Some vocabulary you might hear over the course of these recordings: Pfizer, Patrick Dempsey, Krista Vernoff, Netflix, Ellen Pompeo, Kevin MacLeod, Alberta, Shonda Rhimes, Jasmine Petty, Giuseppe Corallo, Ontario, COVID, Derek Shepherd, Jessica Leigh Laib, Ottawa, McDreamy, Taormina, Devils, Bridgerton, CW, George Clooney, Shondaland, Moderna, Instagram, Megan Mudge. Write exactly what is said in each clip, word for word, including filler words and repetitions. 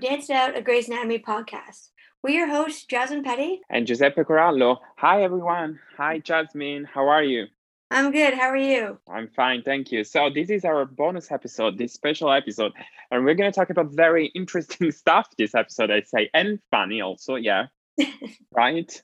from Danced Out, a Grey's Anatomy podcast. We're your hosts, Jasmine Petty. And Giuseppe Corallo. Hi, everyone. Hi, Jasmine. How are you? I'm good. How are you? I'm fine. Thank you. So this is our bonus episode, this special episode. And we're going to talk about very interesting stuff this episode, I'd say. And funny also, yeah. Right?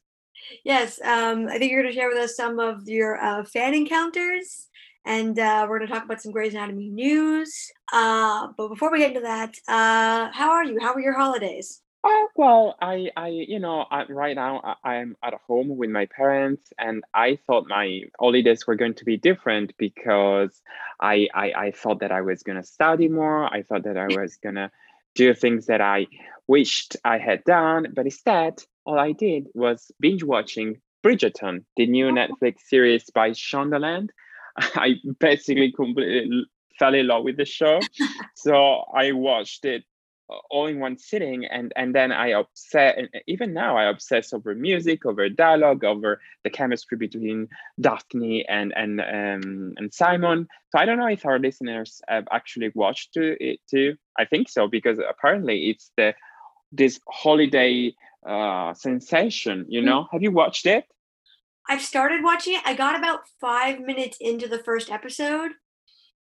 Yes. Um, I think you're going to share with us some of your uh, fan encounters. And uh, we're going to talk about some Grey's Anatomy news. Uh, but before we get into that, uh, how are you? How were your holidays? Oh, well, I, I you know, I, right now I, I'm at home with my parents, and I thought my holidays were going to be different because I, I, I thought that I was going to study more. I thought that I was going to do things that I wished I had done. But instead, all I did was binge watching Bridgerton, the new oh. Netflix series by Shondaland. I basically completely fell in love with the show. So I watched it all in one sitting, and and then I obsess, and even now I obsess over music, over dialogue, over the chemistry between Daphne and and um, and Simon. So I don't know if our listeners have actually watched it too. I think so, because apparently it's the this holiday uh, sensation, you know. Mm-hmm. Have you watched it? I've started watching it. I got about five minutes into the first episode,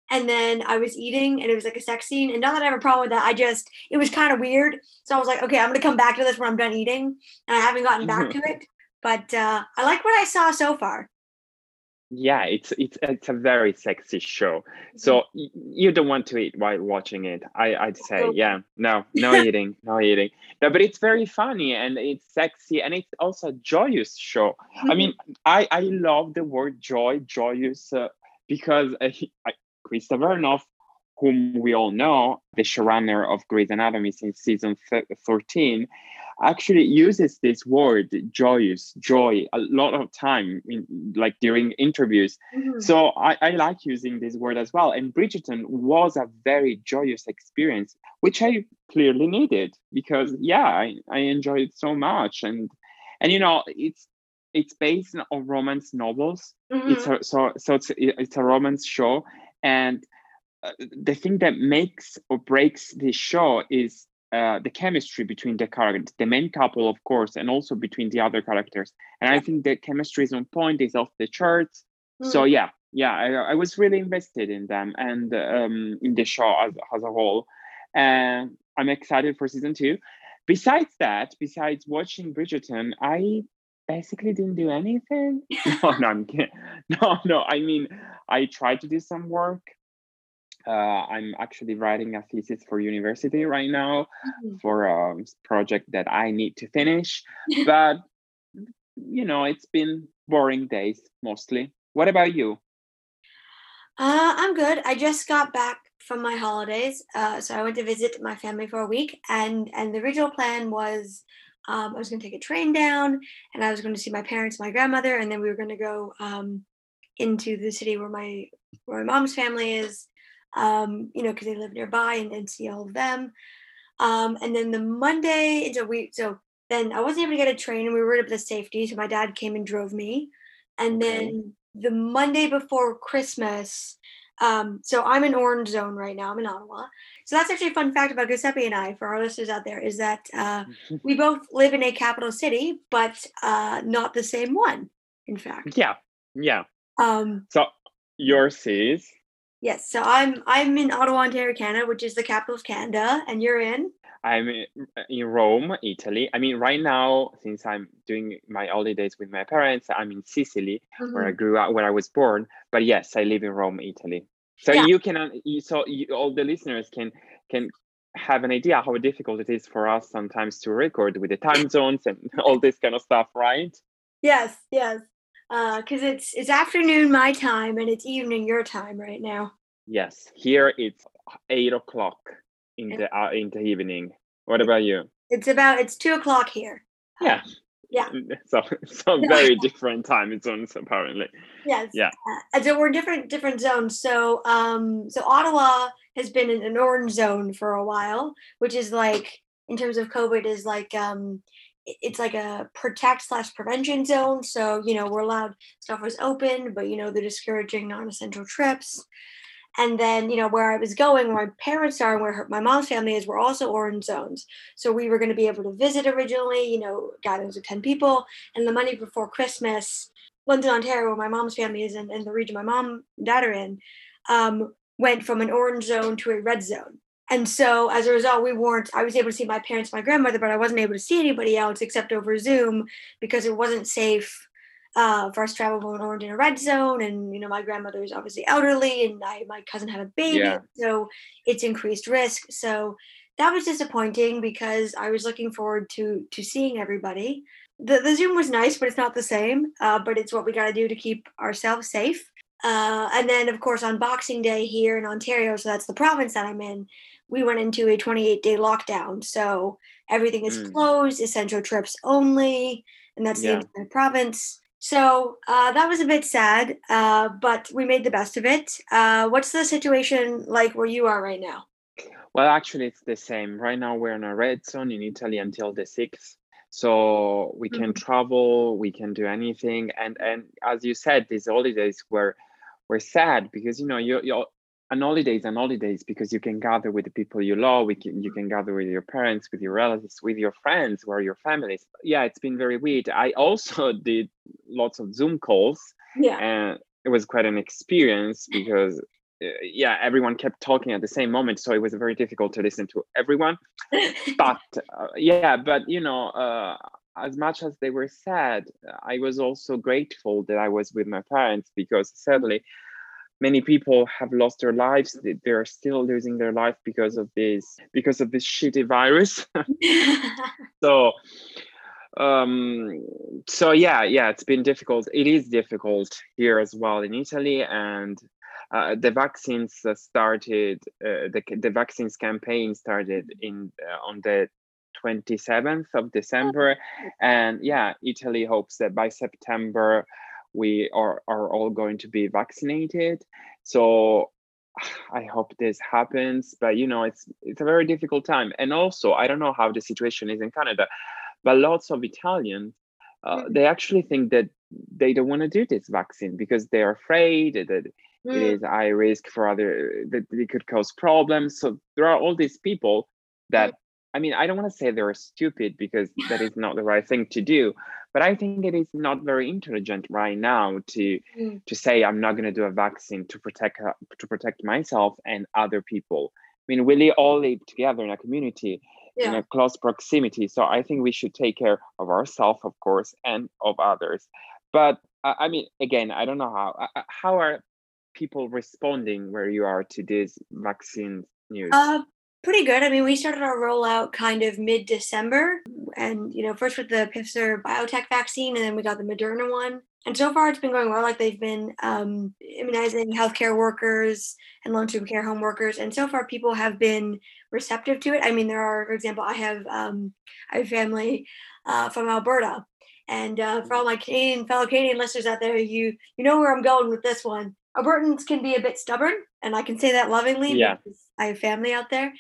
and then I was eating, and it was like a sex scene. And not that I have a problem with that, I just, it was kind of weird. So I was like, okay, I'm going to come back to this when I'm done eating. And I haven't gotten back to it. But uh, I like what I saw so far. Yeah, it's it's it's a very sexy show. So you don't want to eat while watching it, I, I'd say. Yeah, no, no eating, no eating. No, but it's very funny, and it's sexy, and it's also a joyous show. Mm-hmm. I mean, I, I love the word joy, joyous, uh, because uh, he, I, Krista Vernoff, whom we all know, the showrunner of Grey's Anatomy since season thirteen, actually uses this word joyous, joy, a lot of time, in, like during interviews. Mm-hmm. So I, I like using this word as well. And Bridgerton was a very joyous experience, which I clearly needed because, yeah, I, I enjoyed it so much. And, and you know, it's it's based on romance novels. Mm-hmm. It's a, so so it's, it's a romance show. And uh, the thing that makes or breaks this show is Uh, the chemistry between the characters, the main couple, of course, and also between the other characters. And I think the chemistry is on point, is off the charts. Mm. So yeah, yeah, I, I was really invested in them and um, in the show as, as a whole. And I'm excited for season two. Besides that, besides watching Bridgerton, I basically didn't do anything. no, no, I'm kidding. No, no, I mean, I tried to do some work. Uh, I'm actually writing a thesis for university right now mm-hmm. for a project that I need to finish. But, you know, it's been boring days mostly. What about you? Uh, I'm good. I just got back from my holidays. Uh, so I went to visit my family for a week. And, and the original plan was um, I was going to take a train down, and I was going to see my parents, my grandmother. And then we were going to go um, into the city where my, where my mom's family is. Um, you know, because they live nearby, and, and see all of them. Um, and then the Monday, it's a week, so then I wasn't able to get a train, and we were at the safety, so my dad came and drove me. And okay. then the Monday before Christmas, um, so I'm in orange zone right now, I'm in Ottawa. So that's actually a fun fact about Giuseppe and I, for our listeners out there, is that uh, we both live in a capital city, but uh, not the same one, in fact. Yeah, yeah. Um, so yours is... Yes, so I'm I'm in Ottawa, Ontario, Canada, which is the capital of Canada, and you're in? I'm in Rome, Italy. I mean, right now, since I'm doing my holidays with my parents, I'm in Sicily, mm-hmm. where I grew up, where I was born. But yes, I live in Rome, Italy. So yeah. you can, you, so you, all the listeners can can have an idea how difficult it is for us sometimes to record with the time zones and all this kind of stuff, right? Yes, yes. Because uh, it's it's afternoon my time, and it's evening your time right now. Yes, here it's eight o'clock in the uh, in the evening. What about you? It's about it's two o'clock here. Yeah, um, yeah. So so very different time zones apparently. Yes. Yeah. Uh, so we're different different zones. So um so Ottawa has been in an orange zone for a while, which is like in terms of COVID is like um. It's like a protect slash prevention zone. So, you know, we're allowed, stuff was open, but, you know, they're discouraging non-essential trips. And then, you know, where I was going, where my parents are, and where her, my mom's family is, were also orange zones. So we were going to be able to visit originally, you know, gatherings of ten people. And the Monday before Christmas, London, Ontario, where my mom's family is in, and the region my mom and dad are in, um, went from an orange zone to a red zone. And so as a result, we weren't, I was able to see my parents, my grandmother, but I wasn't able to see anybody else except over Zoom because it wasn't safe uh, for us to travel in orange in a red zone. And, you know, my grandmother is obviously elderly and I, my cousin had a baby. Yeah. So it's increased risk. So that was disappointing because I was looking forward to to seeing everybody. The, the Zoom was nice, but it's not the same. Uh, but it's what we got to do to keep ourselves safe. Uh, and then, of course, on Boxing Day here in Ontario, so that's the province that I'm in, we went into a twenty-eight day lockdown. So everything is mm. closed, essential trips only, and that's yeah. the entire province. So uh, that was a bit sad, uh, but we made the best of it. Uh, what's the situation like where you are right now? Well, actually, it's the same. Right now, we're in a red zone in Italy until the sixth. So we can mm. travel, we can do anything. And and as you said, these holidays were were sad because, you know, you're, you're an holiday is an holiday because you can gather with the people you love, we can, you can gather with your parents, with your relatives, with your friends, or your families. Yeah, it's been very weird. I also did lots of Zoom calls. Yeah. And it was quite an experience because, uh, yeah, everyone kept talking at the same moment. So it was very difficult to listen to everyone. But uh, yeah, but, you know, uh, as much as they were sad, I was also grateful that I was with my parents because sadly, many people have lost their lives. They are still losing their life because of this, because of this shitty virus. so, um, so yeah, yeah, it's been difficult. It is difficult here as well in Italy, and uh, the vaccines started. Uh, the the vaccines campaign started in uh, on the twenty-seventh of December, and yeah, Italy hopes that by September. We are, are all going to be vaccinated. So I hope this happens, but you know, it's it's a very difficult time. And also, I don't know how the situation is in Canada, but lots of Italians, uh, they actually think that they don't want to do this vaccine because they are afraid that mm. it is high risk for other, that it could cause problems. So there are all these people that, I mean, I don't want to say they're stupid because that is not the right thing to do, but I think it is not very intelligent right now to mm. to say I'm not going to do a vaccine to protect uh, to protect myself and other people. I mean, we all live together in a community, yeah. in a close proximity. So I think we should take care of ourselves, of course, and of others. But uh, I mean, again, I don't know how uh, how are people responding where you are to this vaccine news. Uh- Pretty good. I mean, we started our rollout kind of mid-December and, you know, first with the Pfizer biotech vaccine and then we got the Moderna one. And so far it's been going well, like they've been um, immunizing healthcare workers and long-term care home workers. And so far people have been receptive to it. I mean, there are, for example, I have, um, I have family uh, from Alberta and uh, for all my Canadian, fellow Canadian listeners out there, you you know where I'm going with this one. Albertans can be a bit stubborn, and I can say that lovingly yeah. because I have family out there.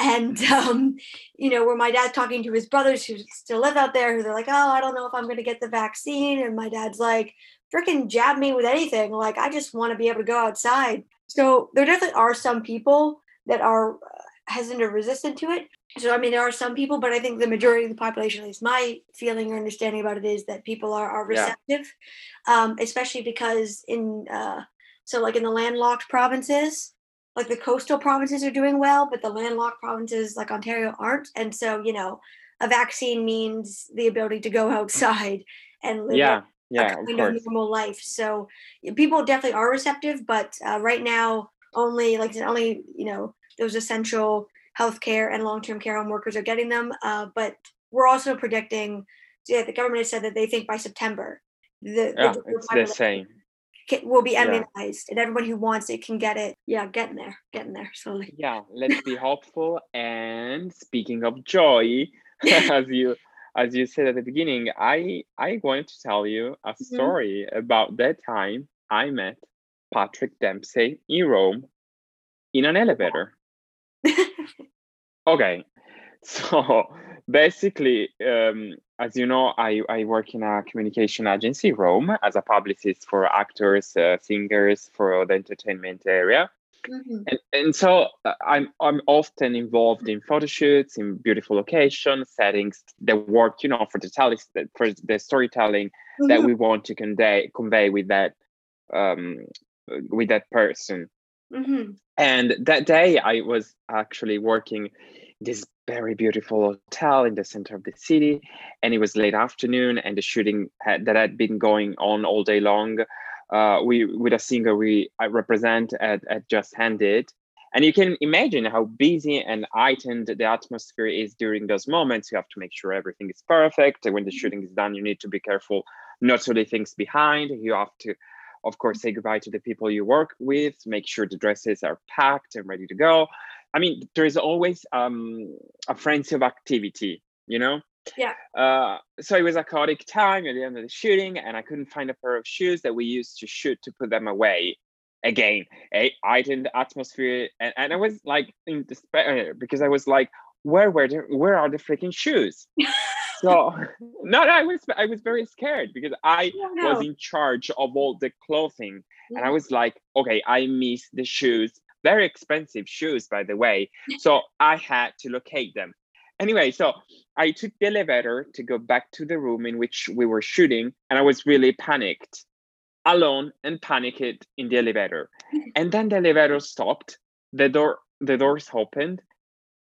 And, um, you know, where my dad's talking to his brothers who still live out there, who they're like, oh, I don't know if I'm going to get the vaccine. And my dad's like, freaking jab me with anything. Like, I just want to be able to go outside. So there definitely are some people that are hesitant or resistant to it. So, I mean, there are some people, but I think the majority of the population, at least my feeling or understanding about it is that people are, are receptive, yeah. um, especially because in... Uh, So like in the landlocked provinces, like the coastal provinces are doing well, but the landlocked provinces like Ontario aren't. And so, you know, a vaccine means the ability to go outside and live yeah, yeah, a kind of normal life. So people definitely are receptive, but uh, right now only like only, you know, those essential healthcare and long-term care home workers are getting them. Uh, but we're also predicting, yeah, the government has said that they think by September. The, yeah, the it's the same. Will be immunized, yeah. and everyone who wants it can get it. Yeah, getting there, getting there slowly. Yeah, let's be hopeful. And speaking of joy, as you as you said at the beginning, I I want to tell you a story mm-hmm. about that time I met Patrick Dempsey in Rome in an elevator. Okay, so basically. Um, As you know, I, I work in a communication agency, Rome, as a publicist for actors, uh, singers, for the entertainment area. Mm-hmm. And and so I'm I'm often involved in photo shoots, in beautiful locations, settings that work, you know, for the tell for the storytelling mm-hmm. that we want to convey convey with that um with that person. Mm-hmm. And that day I was actually working this very beautiful hotel in the center of the city, and it was late afternoon, and the shooting had, that had been going on all day long. Uh, we with a singer we I represent at, at Just Handed, and you can imagine how busy and heightened the atmosphere is during those moments. You have to make sure everything is perfect. When the shooting is done, you need to be careful not to leave things behind. You have to, of course, say goodbye to the people you work with. Make sure the dresses are packed and ready to go. I mean, there is always um, a frenzy of activity, you know. Yeah. Uh, so it was a chaotic time at the end of the shooting, and I couldn't find a pair of shoes that we used to shoot to put them away. Again, a heightened atmosphere, and, and I was like in despair because I was like, where were the, where are the freaking shoes? So no, no, I was I was very scared because I oh, no. was in charge of all the clothing, yeah. and I was like, okay, I miss the shoes. Very expensive shoes, by the way. So I had to locate them. Anyway, so I took the elevator to go back to the room in which we were shooting, and I was really panicked, alone and panicked in the elevator. And then the elevator stopped, the door, the doors opened,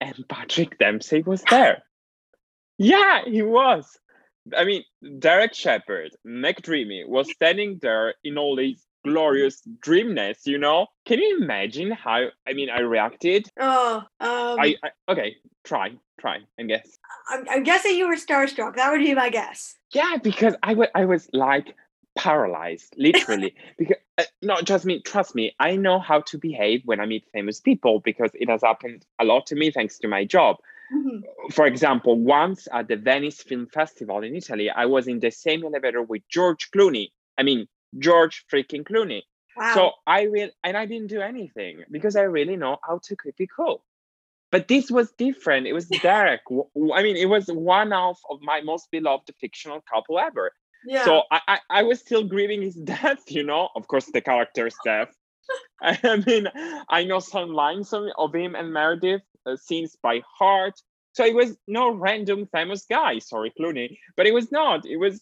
and Patrick Dempsey was there. Yeah, he was. I mean, Derek Shepherd, McDreamy, was standing there in all his glorious dreamness, you know? Can you imagine how, I mean, I reacted? Oh, um... I, I, okay, try. Try and guess. I'm, I'm guessing you were starstruck. That would be my guess. Yeah, because I, w- I was like paralyzed, literally. because uh, not just me. Trust me, I know how to behave when I meet famous people because it has happened a lot to me thanks to my job. Mm-hmm. For example, once at the Venice Film Festival in Italy, I was in the same elevator with George Clooney. I mean, George freaking Clooney. Wow. So I really, and I didn't do anything because I really know how to be cool. But this was different. It was Derek. I mean, it was one of, of my most beloved fictional couple ever. Yeah. So I, I, I was still grieving his death, you know, of course, the character's death. I mean, I know some lines of him and Meredith, uh, scenes by heart. So it was no random famous guy, sorry, Clooney, but it was not. It was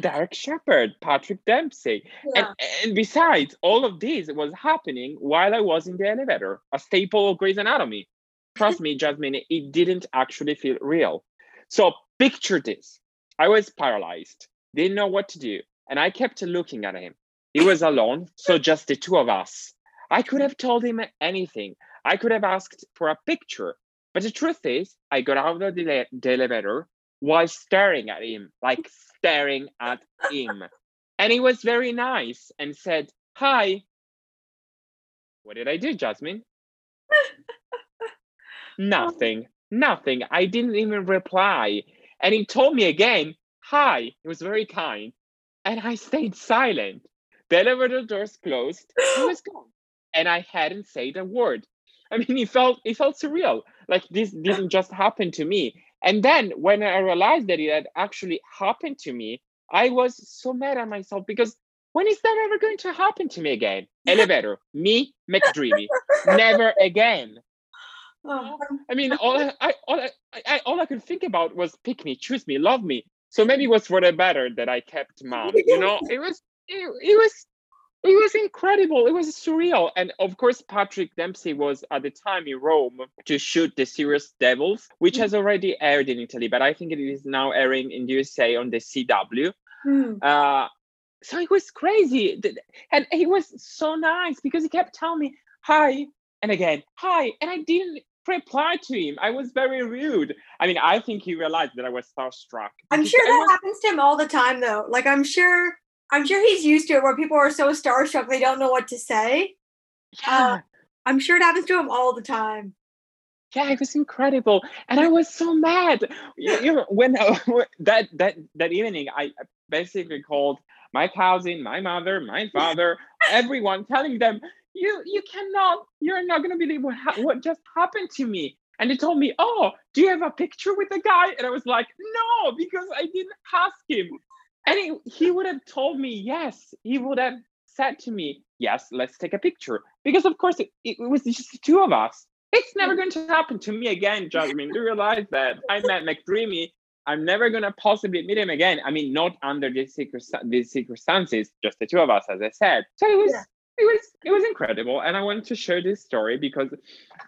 Derek Shepherd, Patrick Dempsey. Yeah. And, and besides, all of this was happening while I was in the elevator, a staple of Grey's Anatomy. Trust me, Jasmine, it didn't actually feel real. So picture this. I was paralyzed, didn't know what to do. And I kept looking at him. He was alone, so just the two of us. I could have told him anything. I could have asked for a picture. But the truth is, I got out of the, le- the elevator while staring at him, like staring at him. And he was very nice and said, hi. What did I do, Jasmine? Nothing, nothing. I didn't even reply. And he told me again, hi. He was very kind. And I stayed silent. The elevator doors closed. He was gone. And I hadn't said a word. I mean, it felt it felt surreal. Like this didn't just happen to me. And then when I realized that it had actually happened to me, I was so mad at myself because when is that ever going to happen to me again? Elevator, me, McDreamy, never again. Oh. I mean, all I, I all I, I all I could think about was pick me, choose me, love me. So maybe it was for the better that I kept mum. You know, it was it, it was it was incredible. It was surreal, and of course, Patrick Dempsey was at the time in Rome to shoot the series Devils, which has already aired in Italy, but I think it is now airing in the U S A on the C W. Mm. Uh, so it was crazy, and he was so nice because he kept telling me hi and again hi, and I didn't reply to him. I was very rude. I mean, I think he realized that I was starstruck. I'm sure that was... happens to him all the time, though. Like, I'm sure, I'm sure he's used to it, where people are so starstruck they don't know what to say. Yeah, uh, I'm sure it happens to him all the time. Yeah, it was incredible, and I was so mad. you, you know, when uh, that that that evening, I basically called my cousin, my mother, my father, everyone, telling them, You you cannot, you're not going to believe what ha- what just happened to me. And they told me, oh, do you have a picture with the guy? And I was like, no, because I didn't ask him. And he, he would have told me yes. He would have said to me, yes, let's take a picture. Because of course, it, it was just the two of us. It's never going to happen to me again, Jasmine. Do you realize that? I met McDreamy. I'm never going to possibly meet him again. I mean, not under these circumstances, just the two of us, as I said. So it was, yeah. it was, it was incredible. And I wanted to share this story because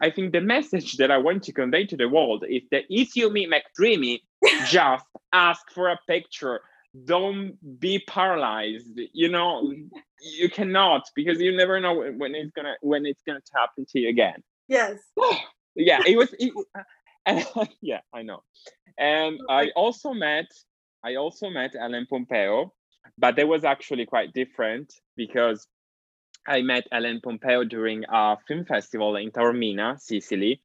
I think the message that I want to convey to the world is that if you meet McDreamy, just ask for a picture. Don't be paralyzed. You know, you cannot, because you never know when it's gonna when it's gonna happen to you again. Yes. yeah. It was. It, uh, yeah, I know. And I also met, I also met Ellen Pompeo, but that was actually quite different because I met Ellen Pompeo during a film festival in Taormina, Sicily,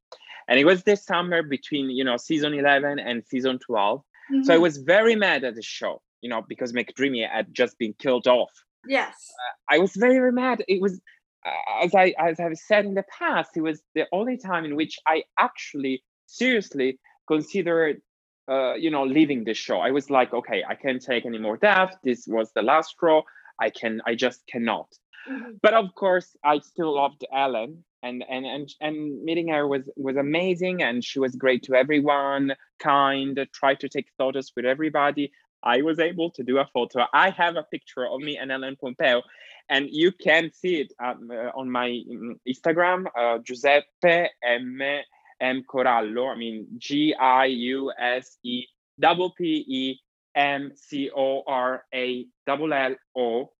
and it was this summer between, you know, season eleven and season twelve. Mm-hmm. So I was very mad at the show, you know, because McDreamy had just been killed off. Yes, uh, I was very, very mad. It was, uh, as I as I've said in the past, it was the only time in which I actually seriously considered. Uh, you know, leaving the show. I was like, okay, I can't take any more death. This was the last straw. I can, I just cannot. Mm-hmm. But of course, I still loved Ellen, and and and and meeting her was was amazing, and she was great to everyone, kind, tried to take photos with everybody. I was able to do a photo. I have a picture of me and Ellen Pompeo, and you can see it um, uh, on my Instagram, uh, Giuseppe M. M. Corallo, I mean, G I U S E P P E M C O R A L L O.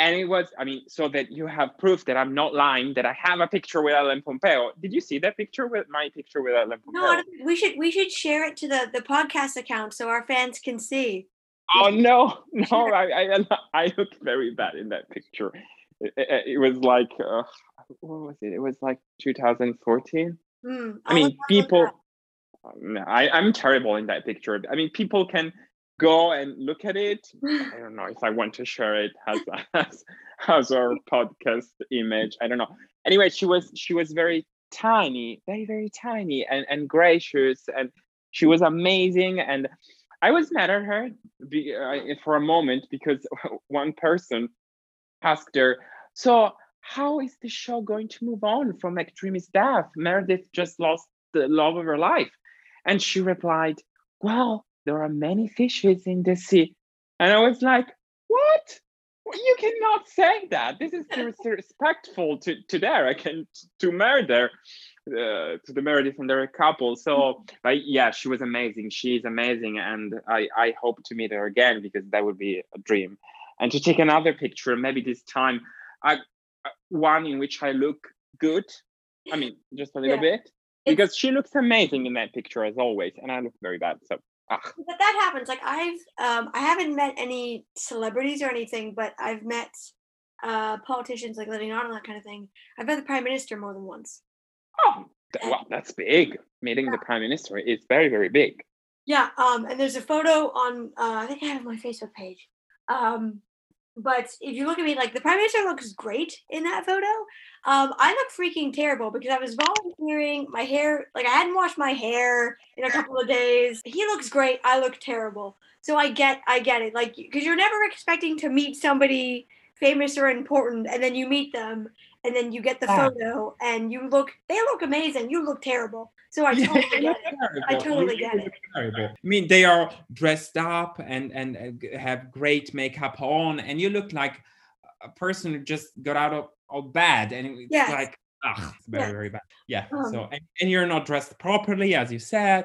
And it was, I mean, so that you have proof that I'm not lying, that I have a picture with Ellen Pompeo. Did you see that picture with my picture with Ellen Pompeo? No, we should we should share it to the, the podcast account so our fans can see. Oh, no, no, I, I, I look very bad in that picture. It, it, it was like, uh, what was it? It was like two thousand fourteen. Mm, I mean, people, um, I, I'm terrible in that picture. I mean, people can go and look at it. I don't know if I want to share it as, as, as our podcast image. I don't know. Anyway, she was she was very tiny, very, very tiny and, and gracious. And she was amazing. And I was mad at her be, uh, for a moment because one person asked her, so... how is the show going to move on from McDreamy's death? Meredith just lost the love of her life. And she replied, well, there are many fishes in the sea. And I was like, what? You cannot say that. This is disrespectful to, to Derek and to Meredith, uh, to the Meredith and Derek couple. So, but yeah, she was amazing. She is amazing. And I, I hope to meet her again because that would be a dream. And to take another picture, maybe this time, I, one in which I look good, I mean, just a little yeah. bit, because it's, she looks amazing in that picture as always, and I look very bad. So, ah. But that happens. Like I've, um, I haven't met any celebrities or anything, but I've met uh, politicians, like living on and that kind of thing. I've met the prime minister more than once. Oh, th- well, that's big. Meeting yeah. the prime minister is very, very big. Yeah, um, and there's a photo on. Uh, I think I have it on my Facebook page. Um, But if you look at me, like, the prime minister looks great in that photo. Um, I look freaking terrible because I was volunteering. My hair, like, I hadn't washed my hair in a couple of days. He looks great. I look terrible. So I get, I get it. Like, because you're never expecting to meet somebody famous or important, and then you meet them, and then you get the yeah. photo, and you look. They look amazing. You look terrible. So I totally yeah, get it. Terrible. I totally get it. Terrible. I mean, they are dressed up and, and have great makeup on, and you look like a person who just got out of, of bed, and it's yes. like, ah, it's very, yes. very bad. Yeah. Um, so, and, and you're not dressed properly, as you said.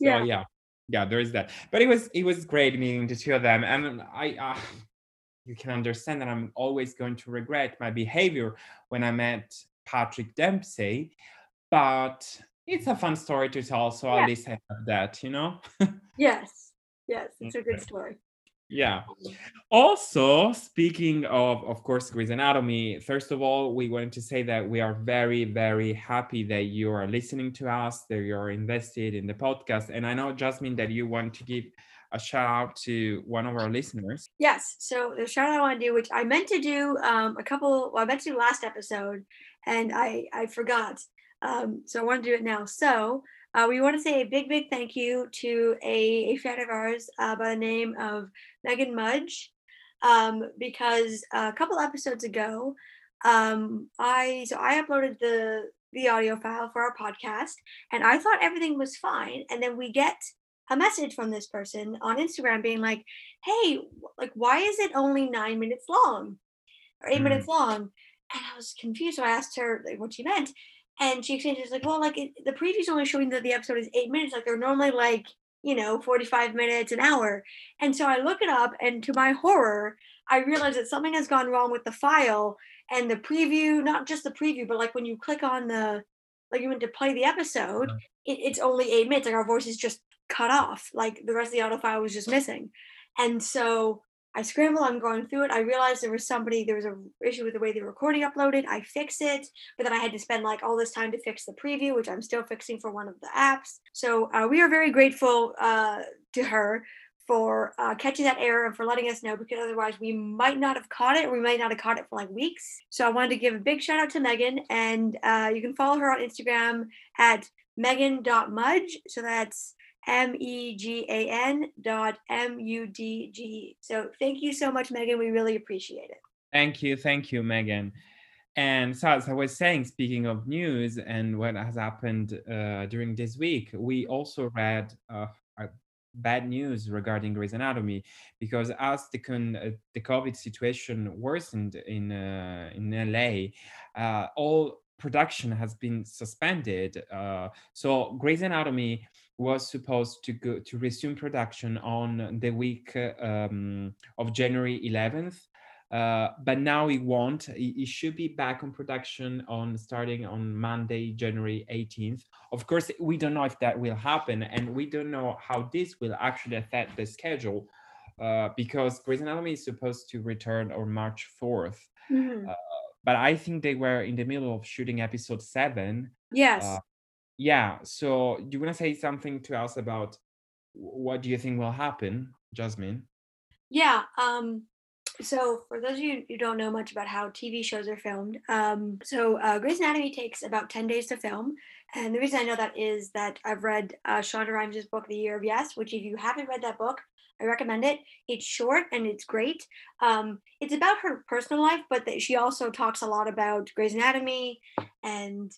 So, yeah. yeah. Yeah, there is that. But it was, it was great meeting the two of them. And I, uh, you can understand that I'm always going to regret my behavior when I met Patrick Dempsey, but... it's a fun story to tell, so yeah. at least I have that, you know? yes, yes, it's a good story. Yeah. Also, speaking of, of course, Grey's Anatomy, first of all, we want to say that we are very, very happy that you are listening to us, that you are invested in the podcast. And I know, Jasmine, that you want to give a shout out to one of our listeners. Yes, so the shout out I want to do, which I meant to do um, a couple, well, I meant to do last episode, and I, I forgot. Um, so I want to do it now. So uh, we want to say a big, big thank you to a, a fan of ours uh, by the name of Megan Mudge. um, because a couple episodes ago, um, I so I uploaded the the audio file for our podcast, and I thought everything was fine, and then we get a message from this person on Instagram being like, "Hey, like, why is it only nine minutes long, or eight mm. minutes long?" And I was confused, so I asked her like what she meant, and she explained, "She's like, well, like it, the preview's only showing that the episode is eight minutes. Like, they're normally like, you know, forty-five minutes, an hour." And so I look it up, and to my horror, I realize that something has gone wrong with the file and the preview. Not just the preview, but like when you click on the, like you went to play the episode, it, it's only eight minutes. Like, our voice is just cut off. Like, the rest of the audio file was just missing, and so. I scramble, I'm going through it. I realized there was somebody, there was an issue with the way the recording uploaded. I fix it, but then I had to spend like all this time to fix the preview, which I'm still fixing for one of the apps. So uh, we are very grateful uh, to her for uh, catching that error and for letting us know, because otherwise we might not have caught it. Or we might not have caught it for like weeks. So I wanted to give a big shout out to Megan, and uh, you can follow her on Instagram at megan dot mudge. So that's M E G A N dot M U D G. So thank you so much, Megan. We really appreciate it. Thank you. Thank you, Megan. And so as I was saying, speaking of news and what has happened uh, during this week, we also read uh, bad news regarding Grey's Anatomy, because as the, con- uh, the COVID situation worsened in, uh, in L A, uh, all production has been suspended. Uh, so Grey's Anatomy was supposed to go to resume production on the week um, of January eleventh, uh, but now it won't. It, it should be back on production on starting on Monday, January eighteenth. Of course, we don't know if that will happen, and we don't know how this will actually affect the schedule, uh, because Grey's Anatomy is supposed to return on March fourth. Mm-hmm. Uh, but I think they were in the middle of shooting episode seven. Yes. Uh, Yeah, so do you want to say something to us about what do you think will happen, Jasmine? Yeah, um, so for those of you who don't know much about how T V shows are filmed, um, so uh, Grey's Anatomy takes about ten days to film, and the reason I know that is that I've read uh, Shonda Rhimes' book, The Year of Yes, which if you haven't read that book, I recommend it. It's short and it's great. Um, it's about her personal life, but that she also talks a lot about Grey's Anatomy and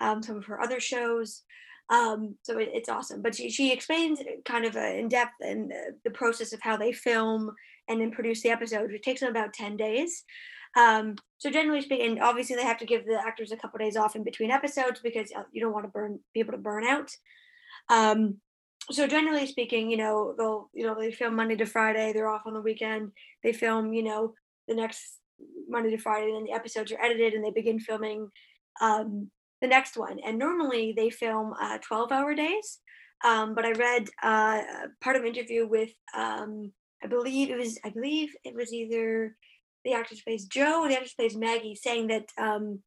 Um, some of her other shows, um, so it, it's awesome. But she, she explains kind of uh, in depth and uh, the process of how they film and then produce the episode, which takes them about ten days. Um, so generally speaking, and obviously they have to give the actors a couple days off in between episodes because you don't want to burn be able to burn out. Um, so generally speaking, you know they'll you know they film Monday to Friday. They're off on the weekend. They film you know the next Monday to Friday, and then the episodes are edited and they begin filming. Um, the next one. And normally they film uh, twelve hour days. Um, but I read uh, part of an interview with, um, I believe it was, I believe it was either the actress plays Joe or the actress plays Maggie, saying that um,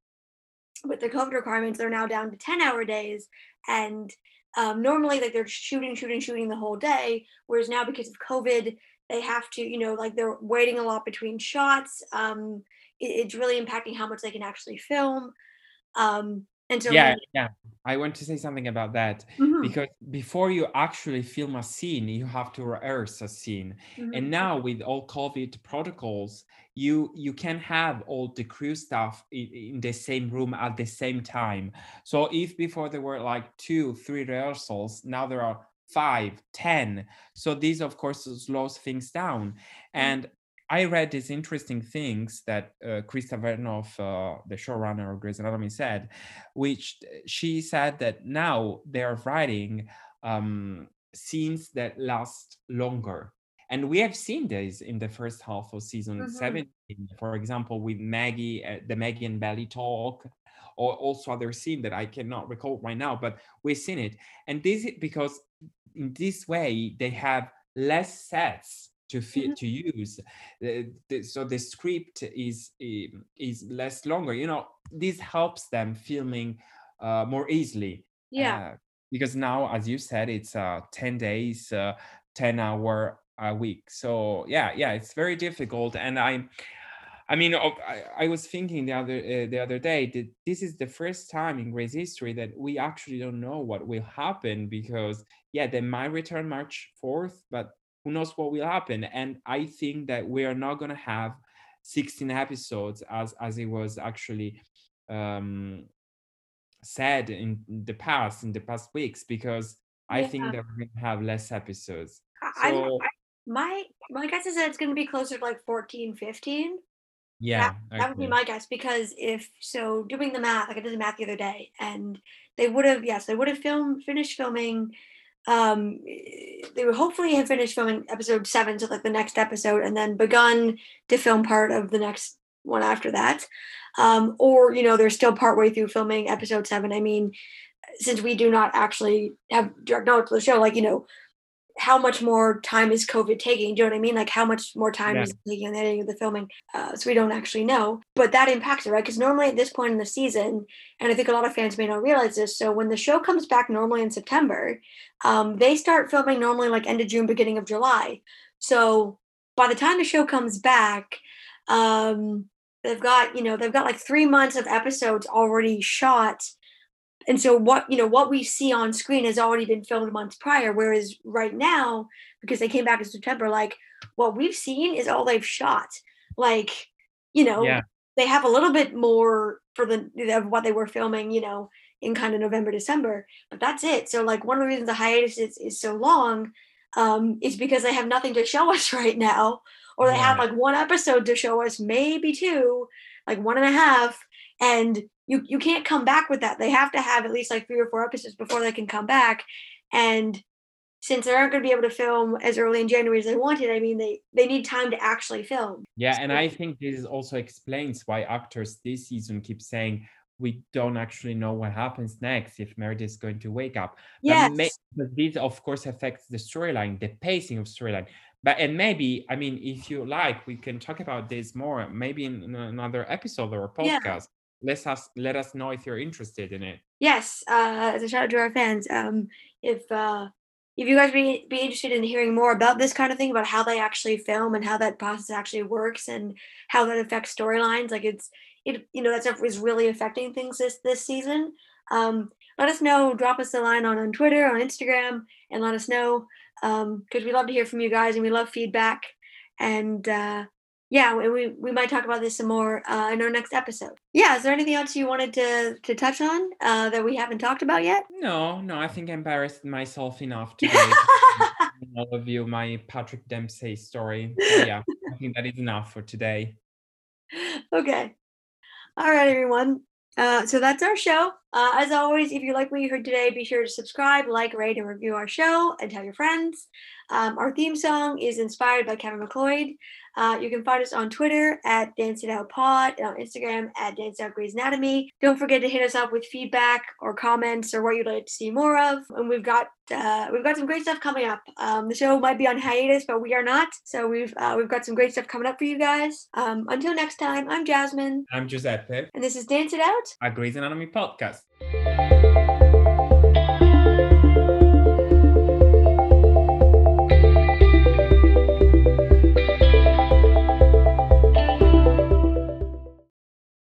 with the COVID requirements, they're now down to ten hour days. And um, normally like they're shooting, shooting, shooting the whole day. Whereas now because of COVID, they have to, you know, like they're waiting a lot between shots. Um, it, it's really impacting how much they can actually film. Um, And so yeah, we- yeah. I want to say something about that, mm-hmm. because before you actually film a scene, you have to rehearse a scene. Mm-hmm. And now with all COVID protocols, you you can have all the crew staff in, in the same room at the same time. So if before there were like two, three rehearsals, now there are five, ten. So this, of course, slows things down. And mm-hmm. I read these interesting things that uh, Krista Vernoff, uh, the showrunner of Grey's Anatomy, said, which she said that now they are writing um, scenes that last longer. And we have seen this in the first half of season mm-hmm. seventeen, for example, with Maggie, uh, the Maggie and Belly talk, or also other scene that I cannot recall right now, but we've seen it. And this is because in this way, they have less sets to fit, to use. Uh, the, so the script is, is less longer, you know, this helps them filming uh, more easily. Yeah. Uh, because now, as you said, it's uh, ten days, uh, ten hour a week. So yeah, yeah, it's very difficult. And I, I mean, I, I was thinking the other, uh, the other day that this is the first time in Grey's history that we actually don't know what will happen because yeah, they might return March fourth, but who knows what will happen? And I think that we are not going to have sixteen episodes as as it was actually um, said in the past, in the past weeks, because yeah. I think that we're going to have less episodes. I, so, I, my my guess is that it's going to be closer to like fourteen, fifteen. Yeah, that, okay. that would be my guess, because if so, doing the math, like I did the math the other day, and they would have, yes, they would have filmed, finished filming. Um, they would hopefully have finished filming episode seven, so like the next episode, and then begun to film part of the next one after that. Um, or you know, they're still partway through filming episode seven. I mean, since we do not actually have direct knowledge of the show, like you know, how much more time is COVID taking? Do you know what I mean? Like how much more time yeah. is it taking on the editing of the filming? Uh, so we don't actually know, but that impacts it, right? Because normally at this point in the season, and I think a lot of fans may not realize this, so when the show comes back normally in September, um, they start filming normally like end of June, beginning of July. So by the time the show comes back, um, they've got, you know, they've got like three months of episodes already shot. And so what, you know, what we see on screen has already been filmed months prior, whereas right now, because they came back in September, like what we've seen is all they've shot. Like, you know, yeah. they have a little bit more for the of what they were filming, you know, in kind of November, December, but that's it. So like one of the reasons the hiatus is, is so long um, is because they have nothing to show us right now, or they yeah. have like one episode to show us, maybe two, like one and a half. And you you can't come back with that. They have to have at least like three or four episodes before they can come back. And since they aren't going to be able to film as early in January as they wanted, I mean, they, they need time to actually film. Yeah, so, and I think this also explains why actors this season keep saying, we don't actually know what happens next, if Meredith is going to wake up. Yes. But, may, but this, of course, affects the storyline, the pacing of storyline. But and maybe, I mean, if you like, we can talk about this more, maybe in, in another episode or a podcast. Yeah. Let us let us know if you're interested in it. Yes, uh, as a shout out to our fans. Um, if uh, if you guys be be interested in hearing more about this kind of thing, about how they actually film and how that process actually works and how that affects storylines, like it's it you know that stuff is really affecting things this this season. Um, let us know. Drop us a line on on Twitter, on Instagram, and let us know because um, we love to hear from you guys and we love feedback. And uh, yeah, we we might talk about this some more uh, in our next episode. Yeah, is there anything else you wanted to, to touch on uh, that we haven't talked about yet? No, no, I think I embarrassed myself enough today to all of you my Patrick Dempsey story. So yeah, I think that is enough for today. Okay. All right, everyone. Uh, so that's our show. Uh, as always, if you like what you heard today, be sure to subscribe, like, rate, and review our show and tell your friends. Um, our theme song is inspired by Kevin MacLeod. Uh, you can find us on Twitter at Dance It Out Pod and on Instagram at Dance It Out Grey's Anatomy. Don't forget to hit us up with feedback or comments or what you'd like to see more of. And we've got uh, we've got some great stuff coming up. Um, the show might be on hiatus, but we are not. So we've uh, we've got some great stuff coming up for you guys. Um, until next time, I'm Jasmine. I'm Giuseppe. And this is Dance It Out, a Grey's Anatomy podcast.